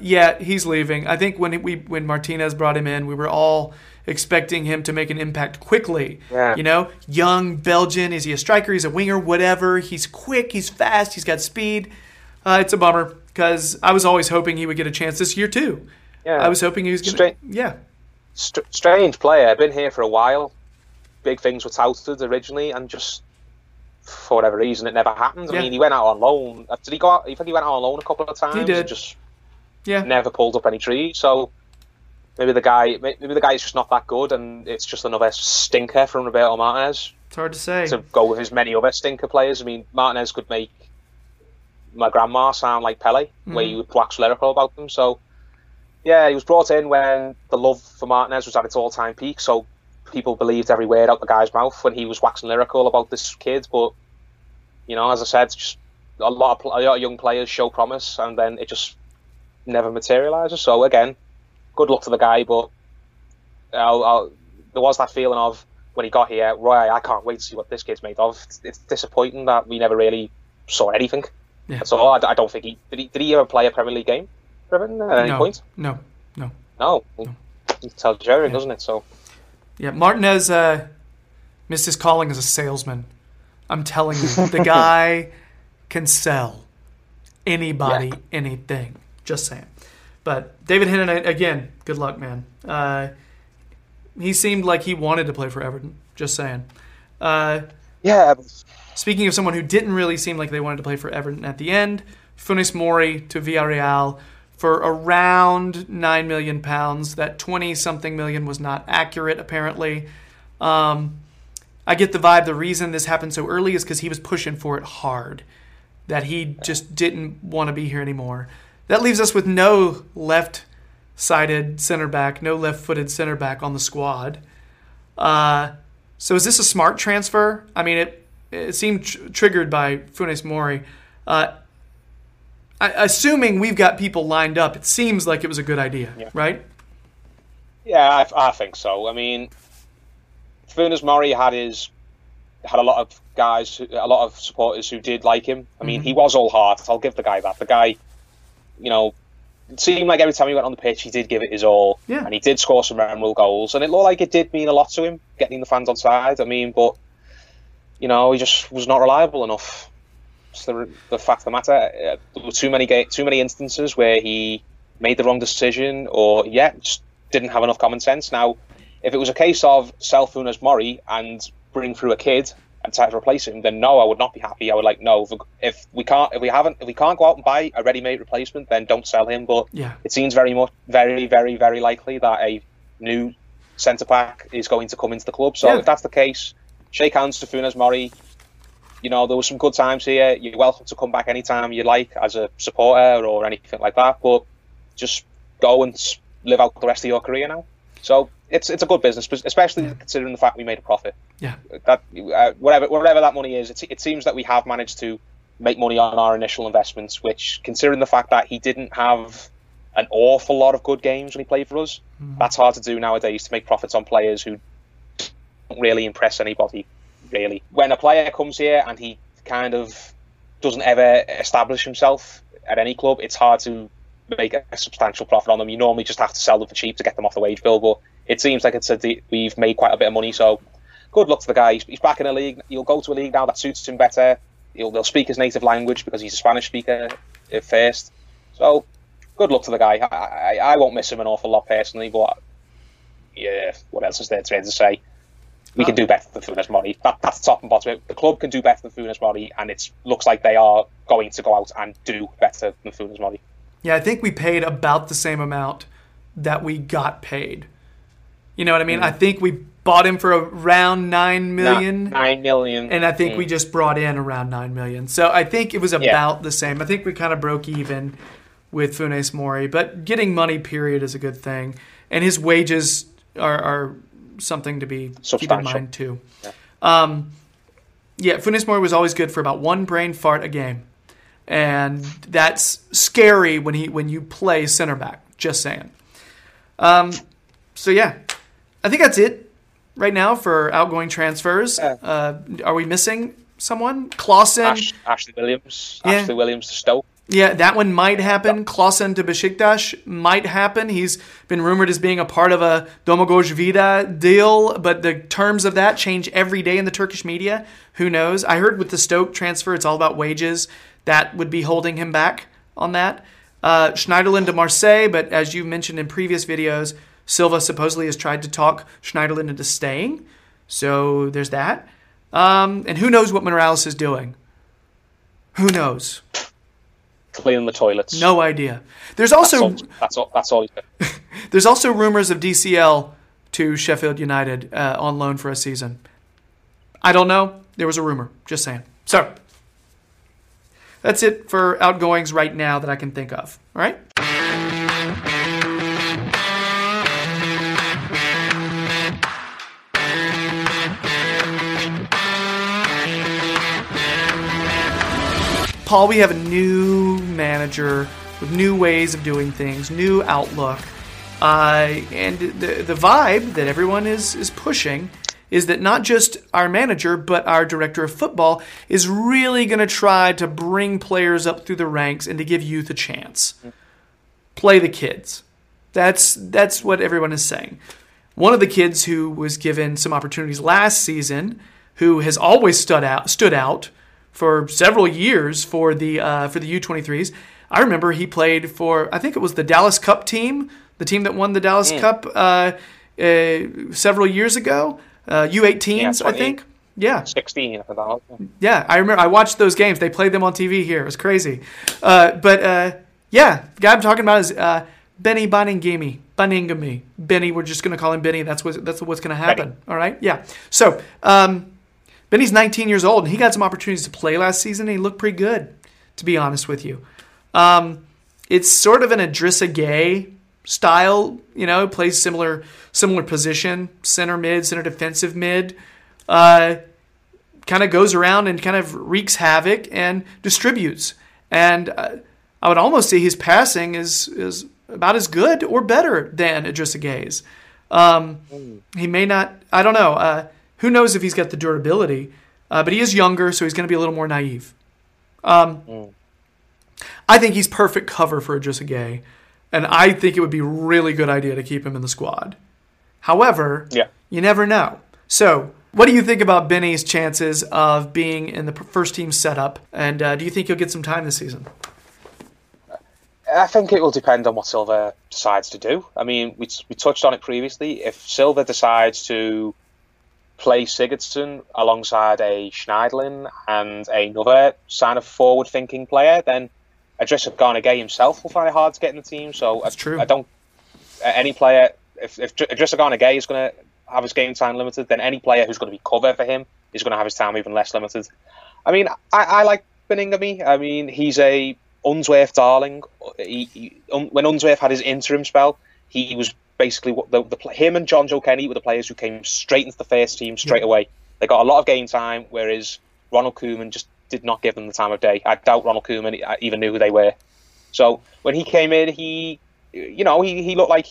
Yet he's leaving. I think when Martinez brought him in, we were all expecting him to make an impact quickly. You know, young Belgian, is he a striker, he's a winger, whatever, he's quick, he's fast, he's got speed. It's a bummer, because I was always hoping he would get a chance this year too. I was hoping he was going to... Strange player, been here for a while, big things were touted originally, and just for whatever reason it never happened. I mean, he went out on loan. I think he went out on loan a couple of times. He did. And just never pulled up any trees, so... Maybe the guy is just not that good, and it's just another stinker from Roberto Martinez. It's hard to say. To go with his many other stinker players. I mean, Martinez could make my grandma sound like Pele, where you would wax lyrical about them. So, yeah, he was brought in when the love for Martinez was at its all-time peak, so people believed every word out the guy's mouth when he was waxing lyrical about this kid. But, you know, as I said, just a lot of young players show promise, and then it just never materialises. So, again... good luck to the guy, but there was that feeling of, when he got here, right, I can't wait to see what this kid's made of. It's disappointing that we never really saw anything. So I don't think did he ever play a Premier League game for Everton at any point? No. It tells you everything, doesn't it? So. Yeah, Martinez missed his calling as a salesman. I'm telling you, the guy can sell anybody anything. Just saying. But David Hinnan, again, good luck, man. He seemed like he wanted to play for Everton, just saying. Speaking of someone who didn't really seem like they wanted to play for Everton at the end, Funes Mori to Villarreal for around £9 million. That 20-something million was not accurate, apparently. I get the vibe the reason this happened so early is because he was pushing for it hard, that he just didn't want to be here anymore. That leaves us with no left-sided center back, no left-footed center back on the squad. So is this a smart transfer? I mean, it seemed triggered by Funes Mori. Assuming we've got people lined up, it seems like it was a good idea, right? Yeah, I think so. I mean, Funes Mori had a lot of guys, a lot of supporters who did like him. I mean, he was all heart. I'll give the guy that. The guy... you know, it seemed like every time he went on the pitch, he did give it his all, and he did score some memorable goals, and it looked like it did mean a lot to him, getting the fans on side. I mean, but, you know, he just was not reliable enough. It's the fact of the matter. There were too many instances where he made the wrong decision or, just didn't have enough common sense. Now, if it was a case of sell Funes Mori and bring through a kid and try to replace him, then no, I would not be happy. I would if we can't go out and buy a ready-made replacement, then don't sell him. But it seems very, very likely that a new centre back is going to come into the club. So if that's the case, shake hands to Funes Mori. You know, there were some good times here. You're welcome to come back anytime you like as a supporter or anything like that. But just go and live out the rest of your career now. So. It's a good business, especially considering the fact we made a profit. Yeah. That whatever that money is, it seems that we have managed to make money on our initial investments, which, considering the fact that he didn't have an awful lot of good games when he played for us, that's hard to do nowadays, to make profits on players who don't really impress anybody, really. When a player comes here and he kind of doesn't ever establish himself at any club, it's hard to make a substantial profit on them. You normally just have to sell them for cheap to get them off the wage bill, but it seems like we've made quite a bit of money, so good luck to the guy. He's back in a league. He'll go to a league now that suits him better. They'll speak his native language because he's a Spanish speaker at first. So good luck to the guy. I won't miss him an awful lot personally, but yeah, what else is there to say? We can do better than Funes Mori. That's top and bottom. The club can do better than Funes Mori, and it looks like they are going to go out and do better than Funes Mori. Yeah, I think we paid about the same amount that we got paid. You know what I mean? I think we bought him for around $9 million. And I think we just brought in around $9 million. So I think it was about the same. I think we kind of broke even with Funes Mori, but getting money, period, is a good thing. And his wages are something to be keep in mind, too. Yeah. Funes Mori was always good for about one brain fart a game. And that's scary when you play center back, just saying. I think that's it right now for outgoing transfers. Yeah. Are we missing someone? Clausen. Ashley Williams. Yeah. Ashley Williams to Stoke. Yeah, that one might happen. Clausen to Besiktas might happen. He's been rumored as being a part of a Domagoj Vida deal, but the terms of that change every day in the Turkish media. Who knows? I heard with the Stoke transfer, it's all about wages. That would be holding him back on that. Schneiderlin to Marseille, but as you mentioned in previous videos, Silva supposedly has tried to talk Schneiderlin into staying. So there's that. And who knows what Morales is doing? Who knows? Cleaning the toilets. No idea. There's also that's all. There's also rumors of DCL to Sheffield United on loan for a season. I don't know. There was a rumor. Just saying. So that's it for outgoings right now that I can think of. All right. Paul, we have a new manager with new ways of doing things, new outlook. And the vibe that everyone is pushing is that not just our manager, but our director of football is really going to try to bring players up through the ranks and to give youth a chance. Play the kids. That's what everyone is saying. One of the kids who was given some opportunities last season, who has always stood out, for several years for the U23s. I remember he played for, I think it was the Dallas Cup team, the team that won the Dallas Cup several years ago, U18s, yeah, I think. Yeah. 16 for that. Yeah, I remember. I watched those games. They played them on TV here. It was crazy. The guy I'm talking about is Beni Baningime. Benny, we're just going to call him Benny. That's what's going to happen. Benny. All right? Yeah. So, Benny's 19 years old, and he got some opportunities to play last season, and he looked pretty good, to be honest with you. It's sort of an Idrissa Gueye style, you know, plays similar position, center mid, center defensive mid, kind of goes around and kind of wreaks havoc and distributes. And I would almost say his passing is about as good or better than Idrissa Gueye's. He may not, I don't know, who knows if he's got the durability, but he is younger, so he's going to be a little more naive. I think he's perfect cover for Idrissa Gueye, and I think it would be a really good idea to keep him in the squad. However, You never know. So what do you think about Benny's chances of being in the first team setup, and do you think he'll get some time this season? I think it will depend on what Silva decides to do. I mean, we touched on it previously. If Silva decides to play Sigurðsson alongside a Schneiderlin and another sign of forward-thinking player, then Idrissa Gueye himself will find it hard to get in the team. So that's true. I don't. Any player, if Idrissa Gueye is going to have his game time limited, then any player who's going to be cover for him is going to have his time even less limited. I mean, I like Beningame. I mean, he's a Unsworth darling. When Unsworth had his interim spell, he was basically what him and John Joe Kenny were the players who came straight into the first team straight away. They got a lot of game time, whereas Ronald Koeman just did not give them the time of day. I doubt Ronald Koeman even knew who they were. So when he came in, he looked like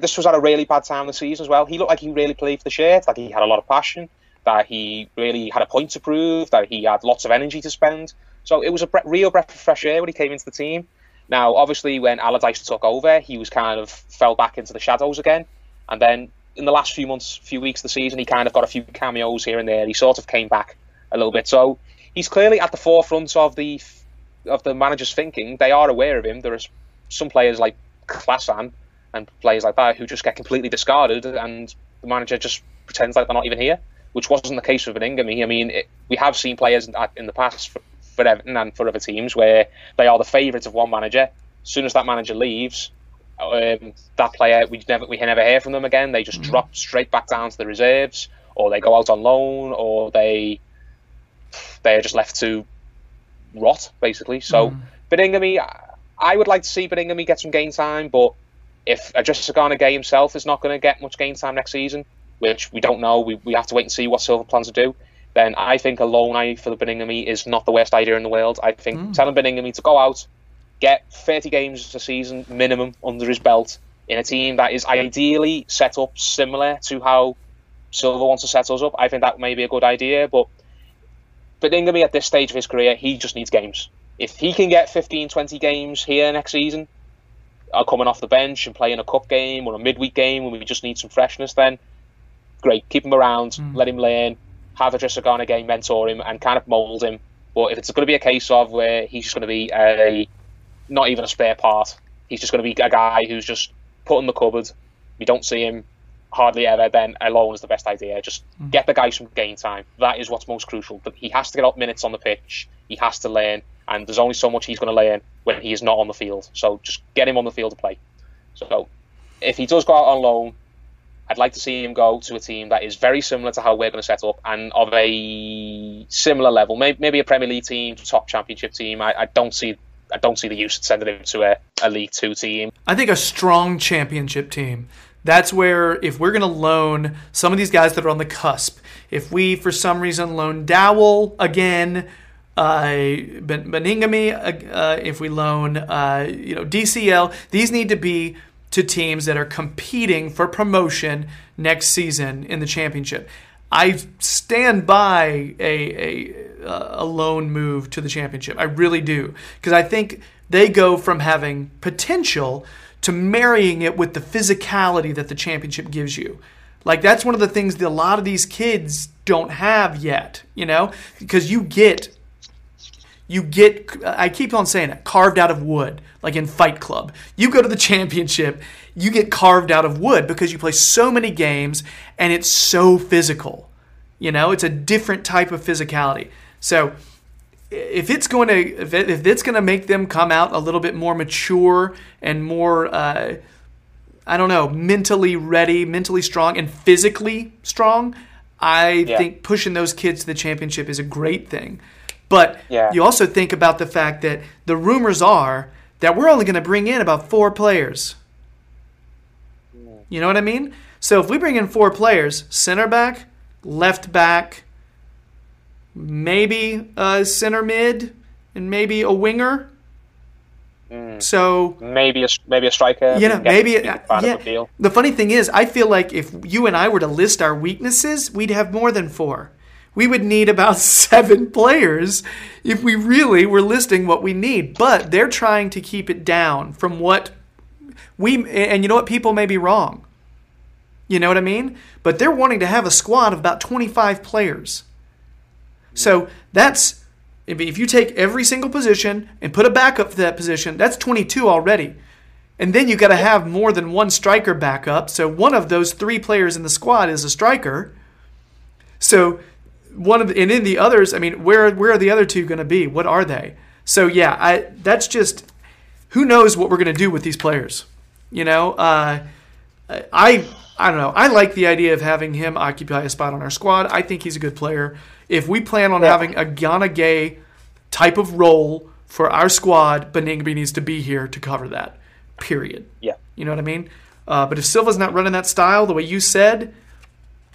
this was at a really bad time of the season as well. He looked like he really played for the shirt, like he had a lot of passion, that he really had a point to prove, that he had lots of energy to spend. So it was a real breath of fresh air when he came into the team. Now, obviously, when Allardyce took over, he was kind of fell back into the shadows again. And then in the last few weeks of the season, he kind of got a few cameos here and there. He sort of came back a little bit. So he's clearly at the forefront of the manager's thinking. They are aware of him. There are some players like Klasan and players like that who just get completely discarded, and the manager just pretends like they're not even here, which wasn't the case with Beningame. I mean, we have seen players in the past for Everton and for other teams where they are the favourites of one manager. As soon as that manager leaves, that player, we never hear from them again. They just drop straight back down to the reserves, or they go out on loan, or they are just left to rot, basically. So Beningame, I would like to see Baningime get some game time, but if Idrissa Gueye himself is not going to get much game time next season, which we don't know, we have to wait and see what Silva plans to do, then I think a loan eye for the Baningime is not the worst idea in the world. I think telling Baningime to go out, get 30 games a season minimum under his belt in a team that is ideally set up similar to how Silva wants to set us up, I think that may be a good idea, but Baningime at this stage of his career, he just needs games. If he can get 15, 20 games here next season, coming off the bench and playing a cup game or a midweek game when we just need some freshness, then great, keep him around, let him learn, have Idrissa Gueye mentor him and kind of mould him. But if it's going to be a case of where he's just going to be not even a spare part, he's just going to be a guy who's just put in the cupboard, we don't see him hardly ever, then a loan is the best idea. Just get the guy some game time. That is what's most crucial. But he has to get up minutes on the pitch, he has to learn, and there's only so much he's going to learn when he is not on the field. So just get him on the field to play. So if he does go out on loan, I'd like to see him go to a team that is very similar to how we're going to set up and of a similar level, maybe a Premier League team, top Championship team. I don't see the use of sending him to a League 2 team. I think a strong Championship team. That's where, if we're going to loan some of these guys that are on the cusp, if we, for some reason, loan Dowell again, Baningime, if we loan DCL, these need to be to teams that are competing for promotion next season in the Championship. I stand by a loan move to the Championship. I really do, because I think they go from having potential to marrying it with the physicality that the Championship gives you. Like, that's one of the things that a lot of these kids don't have yet, because you get, I keep on saying it, carved out of wood, like in Fight Club. You go to the Championship, you get carved out of wood because you play so many games and it's so physical. It's a different type of physicality. So if it's going to make them come out a little bit more mature and more, mentally ready, mentally strong, and physically strong, I think pushing those kids to the Championship is a great thing. But you also think about the fact that the rumors are that we're only going to bring in about 4 players. You know what I mean? So if we bring in 4 players, center back, left back, maybe a center mid, and maybe a winger. So maybe a striker. The funny thing is, I feel like if you and I were to list our weaknesses, we'd have more than 4. We would need about 7 players if we really were listing what we need. But they're trying to keep it down from what we, and you know what, people may be wrong. You know what I mean? But they're wanting to have a squad of about 25 players. So that's, if you take every single position and put a backup for that position, that's 22 already. And then you've got to have more than one striker backup. So one of those 3 players in the squad is a striker. So and in the others, I mean, where are the other 2 going to be? What are they? So yeah, that's just, who knows what we're going to do with these players? I don't know. I like the idea of having him occupy a spot on our squad. I think he's a good player. If we plan on having a Gana Gay type of role for our squad, Baningime needs to be here to cover that, period. Yeah. You know what I mean? But if Silva's not running that style the way you said,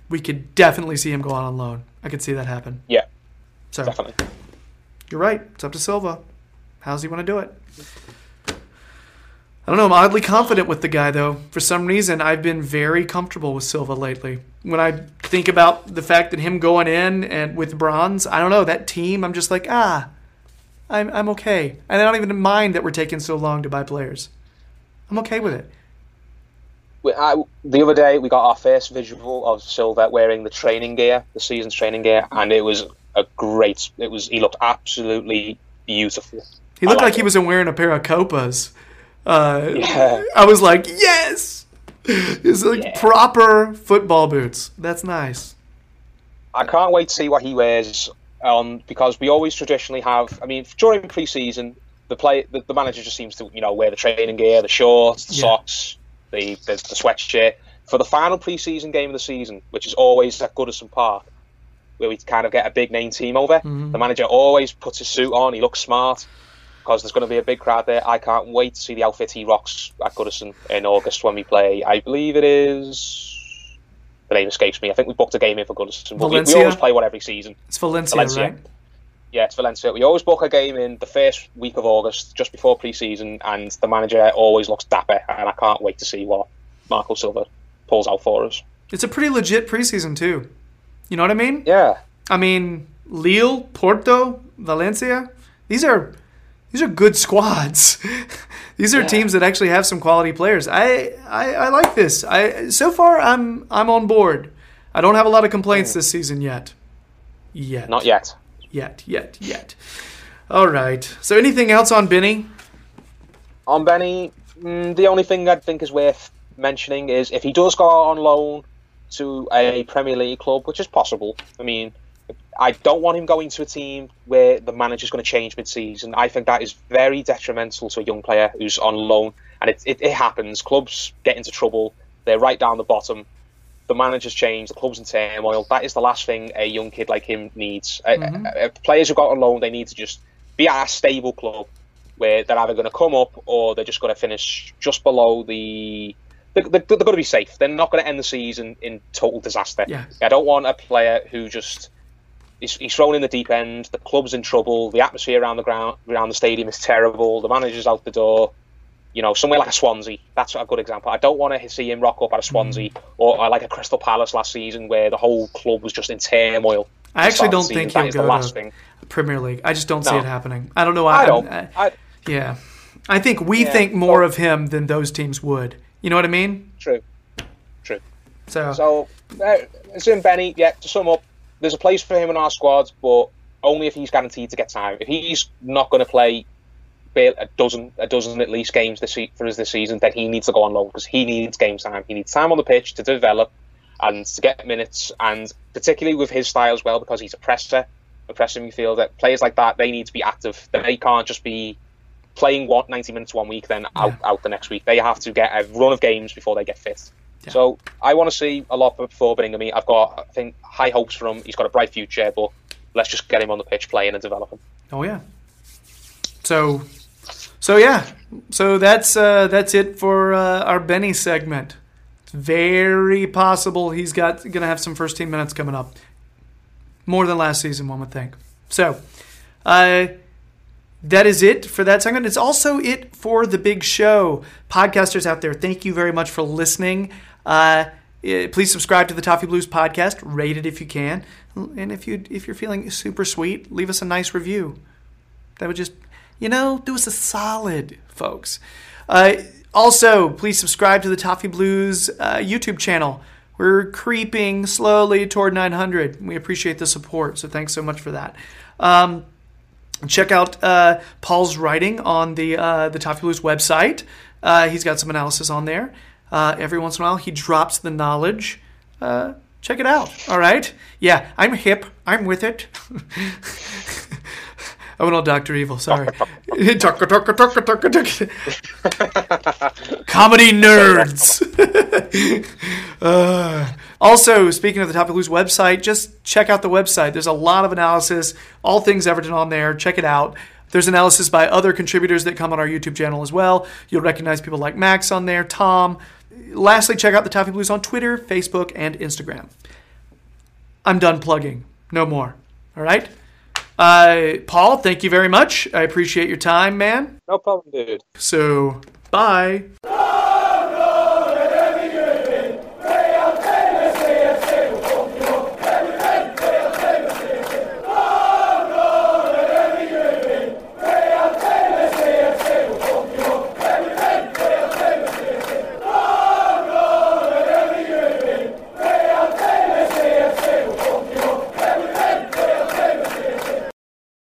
we could definitely see him go out on loan. I could see that happen. Yeah, so, definitely. You're right. It's up to Silva. How does he want to do it? I don't know. I'm oddly confident with the guy, though. For some reason, I've been very comfortable with Silva lately. When I think about the fact that him going in and with Bronze, I don't know, that team, I'm just like, I'm okay. And I don't even mind that we're taking so long to buy players. I'm okay with it. The other day, we got our first visual of Silva wearing the training gear, the season's training gear, and it was he looked absolutely beautiful. He looked like he was wearing a pair of Copas. I was like, yes! It's like proper football boots. That's nice. I can't wait to see what he wears because we always traditionally have, during pre-season, the manager just seems to, wear the training gear, the shorts, the socks, the sweatshirt. For the final pre-season game of the season, which is always at Goodison Park, where we kind of get a big name team over, the manager always puts his suit on, he looks smart. because there's going to be a big crowd there. I can't wait to see the outfit he rocks at Goodison in August when we play. I believe it is... The name escapes me. I think we booked a game in for Goodison. We always play one every season. It's Valencia, right? Yeah, it's Valencia. We always book a game in the first week of August, just before pre-season, and the manager always looks dapper, and I can't wait to see what Marco Silva pulls out for us. It's a pretty legit pre-season, too. You know what I mean? Yeah. I mean, Lille, Porto, Valencia, these are good squads. These are teams that actually have some quality players. I like this. So far I'm on board. I don't have a lot of complaints this season yet. Not yet. Yet. All right. So anything else on Benny? On Benny, the only thing I think is worth mentioning is if he does go on loan to a Premier League club, which is possible. I mean, I don't want him going to a team where the manager's going to change mid-season. I think that is very detrimental to a young player who's on loan. And it happens. Clubs get into trouble. They're right down the bottom. The manager's changed. The club's in turmoil. That is the last thing a young kid like him needs. Mm-hmm. Players who got on loan, they need to just be at a stable club where they're either going to come up or they're just going to finish just below the... They're going to be safe. They're not going to end the season in total disaster. Yes. I don't want a player who just... He's thrown in the deep end. The club's in trouble. The atmosphere around the stadium is terrible. The manager's out the door. You know, somewhere like a Swansea. That's a good example. I don't want to see him rock up at a Swansea or like a Crystal Palace last season, where the whole club was just in turmoil. I actually don't think he'll go to Premier League. I just don't see it happening. I don't know why. I think we think more of him than those teams would. You know what I mean? True. So it's in Benny. Yeah. To sum up. There's a place for him in our squad, but only if he's guaranteed to get time. If he's not going to play a dozen at least games for us this season, then he needs to go on loan because he needs game time. He needs time on the pitch to develop and to get minutes, and particularly with his style as well, because he's a pressing midfielder. Players like that, they need to be active. They can't just be playing 90 minutes one week, then out the next week. They have to get a run of games before they get fit. Yeah. So I want to see a lot before Baningime. I've got, I think, high hopes for him. He's got a bright future, but let's just get him on the pitch playing and develop him. Oh yeah. So that's it for our Benny segment. It's very possible he's gonna have some first team minutes coming up, more than last season, one would think. So, that is it for that segment. It's also it for the big show. Podcasters out there, thank you very much for listening. Please subscribe to the Toffee Blues podcast. Rate it if you can. And if you're feeling super sweet, leave us a nice review. That would just, do us a solid, folks. Also, please subscribe to the Toffee Blues YouTube channel. We're creeping slowly toward 900. We appreciate the support, so thanks so much for that. Check out Paul's writing on the Toffee Blues website. He's got some analysis on there. Every once in a while, he drops the knowledge. Check it out. All right? Yeah, I'm hip. I'm with it. I went all Dr. Evil. Sorry. Comedy nerds. Also, speaking of the Topic Blues website, just check out the website. There's a lot of analysis, all things Everton on there. Check it out. There's analysis by other contributors that come on our YouTube channel as well. You'll recognize people like Max on there, Tom. Lastly, check out the Toffee Blues on Twitter, Facebook, and Instagram. I'm done plugging. No more. All right? Paul, thank you very much. I appreciate your time, man. No problem, dude. So, bye.